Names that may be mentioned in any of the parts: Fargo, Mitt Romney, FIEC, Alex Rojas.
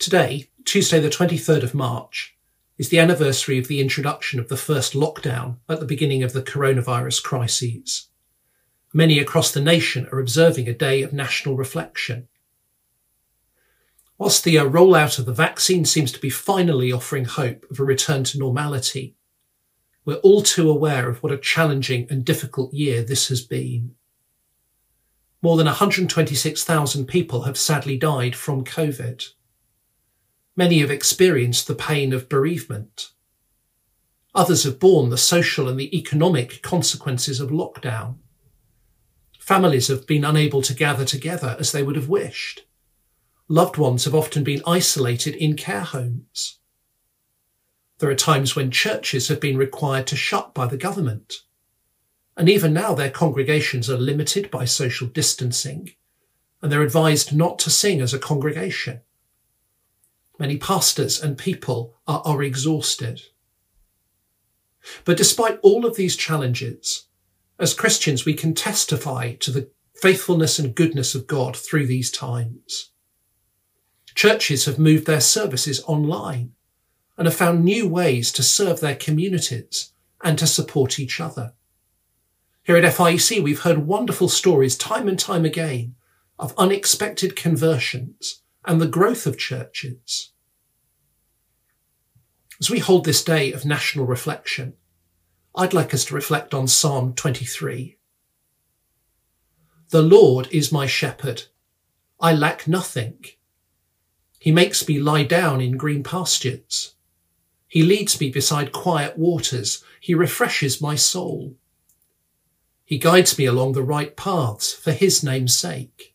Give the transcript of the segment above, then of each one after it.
Today, Tuesday the 23rd of March, is the anniversary of the introduction of the first lockdown at the beginning of the coronavirus crises. Many across the nation are observing a day of national reflection. Whilst the rollout of the vaccine seems to be finally offering hope of a return to normality, we're all too aware of what a challenging and difficult year this has been. More than 126,000 people have sadly died from COVID. Many have experienced the pain of bereavement. Others have borne the social and the economic consequences of lockdown. Families have been unable to gather together as they would have wished. Loved ones have often been isolated in care homes. There are times when churches have been required to shut by the government. And even now their congregations are limited by social distancing, and they're advised not to sing as a congregation. Many pastors and people are exhausted. But despite all of these challenges, as Christians we can testify to the faithfulness and goodness of God through these times. Churches have moved their services online and have found new ways to serve their communities and to support each other. Here at FIEC we've heard wonderful stories time and time again of unexpected conversions and the growth of churches. As we hold this day of national reflection, I'd like us to reflect on Psalm 23. The Lord is my shepherd. I lack nothing. He makes me lie down in green pastures. He leads me beside quiet waters. He refreshes my soul. He guides me along the right paths for his name's sake.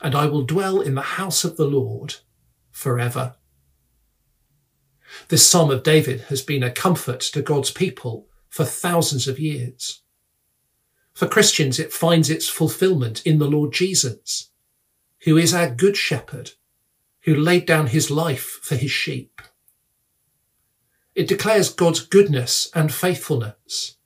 And I will dwell in the house of the Lord forever. This Psalm of David has been a comfort to God's people for thousands of years. For Christians, it finds its fulfilment in the Lord Jesus, who is our good shepherd, who laid down his life for his sheep. It declares God's goodness and faithfulness,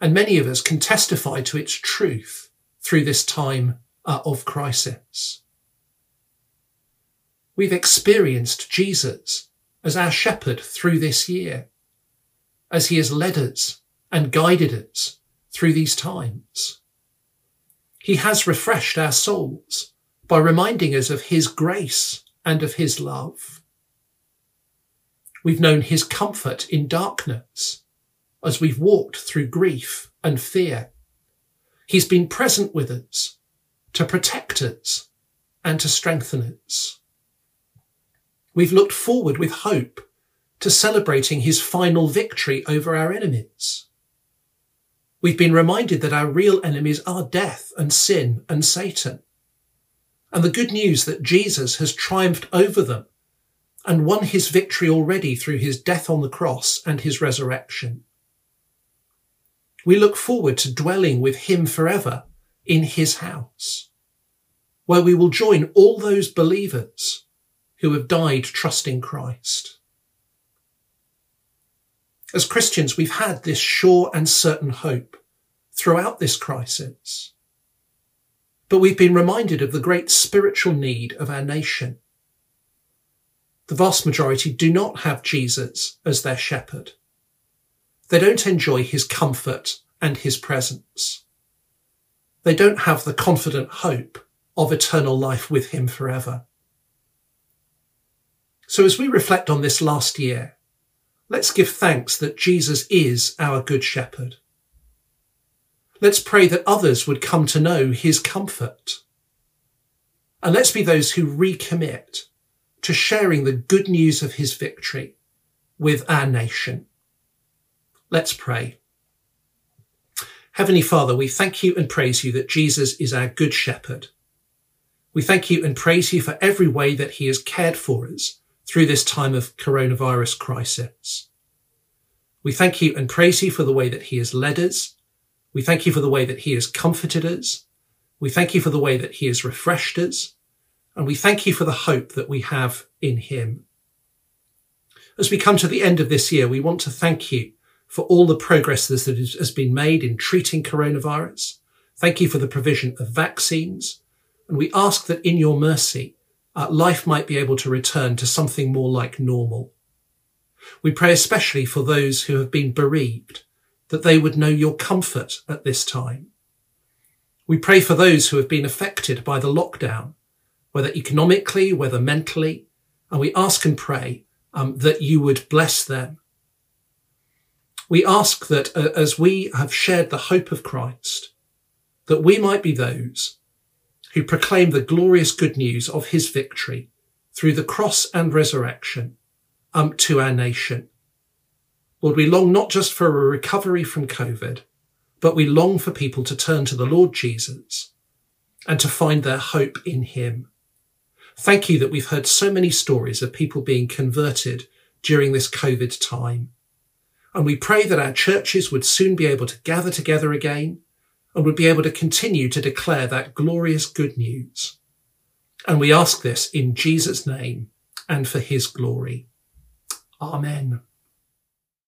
and many of us can testify to its truth through this time of crisis. We've experienced Jesus as our shepherd through this year, as he has led us and guided us through these times. He has refreshed our souls by reminding us of his grace and of his love. We've known his comfort in darkness as we've walked through grief and fear. He's been present with us to protect us and to strengthen us. We've looked forward with hope to celebrating his final victory over our enemies. We've been reminded that our real enemies are death and sin and Satan, and the good news that Jesus has triumphed over them and won his victory already through his death on the cross and his resurrection. We look forward to dwelling with him forever in his house, where we will join all those believers who have died trusting Christ. As Christians, we've had this sure and certain hope throughout this crisis, but we've been reminded of the great spiritual need of our nation. The vast majority do not have Jesus as their shepherd. They don't enjoy his comfort and his presence. They don't have the confident hope of eternal life with him forever. So as we reflect on this last year, let's give thanks that Jesus is our good shepherd. Let's pray that others would come to know his comfort. And let's be those who recommit to sharing the good news of his victory with our nation. Let's pray. Heavenly Father, we thank you and praise you that Jesus is our good shepherd. We thank you and praise you for every way that he has cared for us through this time of coronavirus crisis. We thank you and praise you for the way that he has led us. We thank you for the way that he has comforted us. We thank you for the way that he has refreshed us. And we thank you for the hope that we have in him. As we come to the end of this year, we want to thank you for all the progress that has been made in treating coronavirus. Thank you for the provision of vaccines. And we ask that in your mercy, life might be able to return to something more like normal. We pray especially for those who have been bereaved, that they would know your comfort at this time. We pray for those who have been affected by the lockdown, whether economically, whether mentally, and we ask and pray that you would bless them. We ask that as we have shared the hope of Christ, that we might be those who proclaim the glorious good news of his victory through the cross and resurrection to our nation. Lord, we long not just for a recovery from COVID, but we long for people to turn to the Lord Jesus and to find their hope in him. Thank you that we've heard so many stories of people being converted during this COVID time. And we pray that our churches would soon be able to gather together again and would be able to continue to declare that glorious good news. And we ask this in Jesus' name and for his glory. Amen.